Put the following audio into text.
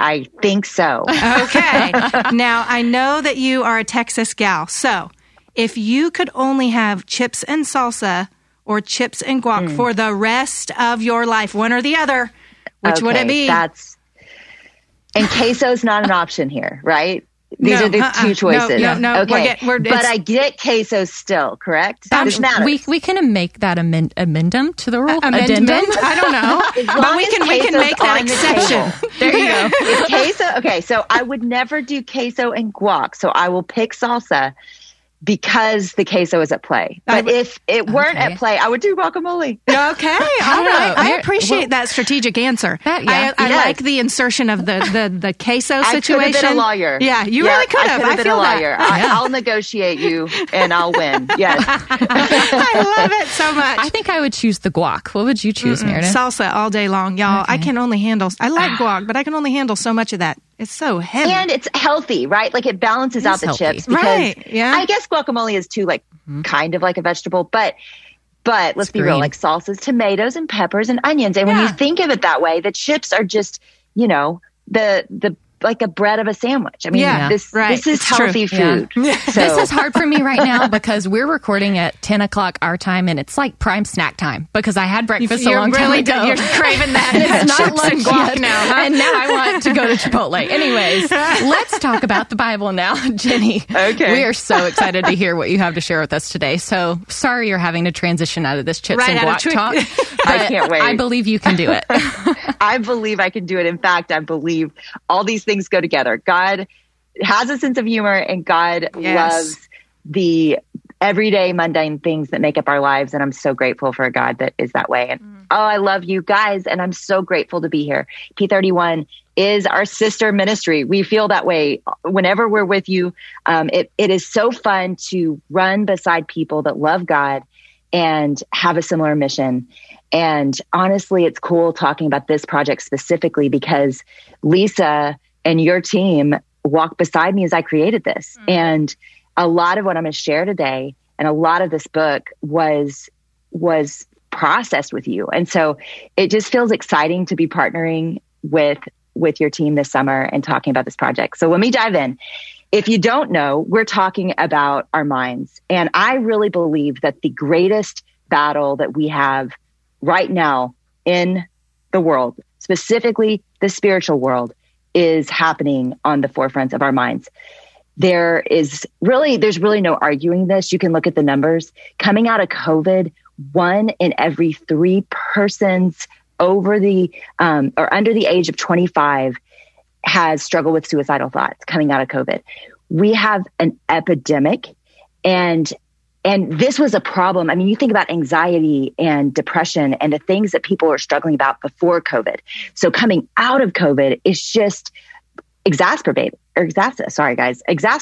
I think so. Okay. Now, I know that you are a Texas gal. So if you could only have chips and salsa or chips and guac for the rest of your life, one or the other, which would it be? And queso's not an option here, right? These are the two choices. No. Okay. But I get queso still, correct? Doesn't matter. We can make that amendum to the rule. Addendum? I don't know. But we can make that exception. There you go. If queso, so I would never do queso and guac. So I will pick salsa because the queso is at play. But if it weren't at play, I would do guacamole. Okay. All right. I appreciate that strategic answer. I like the insertion of the queso situation. I could have been a lawyer. Yeah, you really could have. I could have been a lawyer. I'll negotiate you and I'll win. Yes. I love it so much. I think I would choose the guac. What would you choose, Meredith? Salsa all day long, y'all. Okay. I like guac, but I can only handle so much of that. It's so heavy. And it's healthy, right? Like it balances out the chips. Right. Yeah. I guess guacamole is too, like, kind of like a vegetable, but let's be real, like salsas, tomatoes and peppers and onions. And when you think of it that way, the chips are just, you know, the like a bread of a sandwich. I mean, this is healthy food. Yeah. So. This is hard for me right now because we're recording at 10 o'clock our time, and it's like prime snack time because I had breakfast a long time ago. You're craving that. It's not lunch guac now. Huh? And now I want to go to Chipotle. Anyways, let's talk about the Bible now, Jenny. Okay. We are so excited to hear what you have to share with us today. So sorry you're having to transition out of this chips and guac talk. I can't wait. I believe you can do it. I believe I can do it. In fact, I believe all these things go together. God has a sense of humor, and God loves the everyday mundane things that make up our lives. And I'm so grateful for a God that is that way. And I love you guys. And I'm so grateful to be here. P31 is our sister ministry. We feel that way whenever we're with you. It is so fun to run beside people that love God and have a similar mission. And honestly, it's cool talking about this project specifically because Lisa and your team walked beside me as I created this. And a lot of what I'm going to share today and a lot of this book was processed with you. And so it just feels exciting to be partnering with your team this summer and talking about this project. So let me dive in. If you don't know, we're talking about our minds. And I really believe that the greatest battle that we have right now in the world, specifically the spiritual world, is happening on the forefronts of our minds. There's really no arguing this. You can look at the numbers. Coming out of COVID, 1 in every 3 persons over the or under the age of 25 has struggled with suicidal thoughts coming out of COVID. We have an epidemic, and this was a problem. I mean, you think about anxiety and depression and the things that people are struggling about before COVID. So coming out of COVID is just exacerbated. Sorry, guys.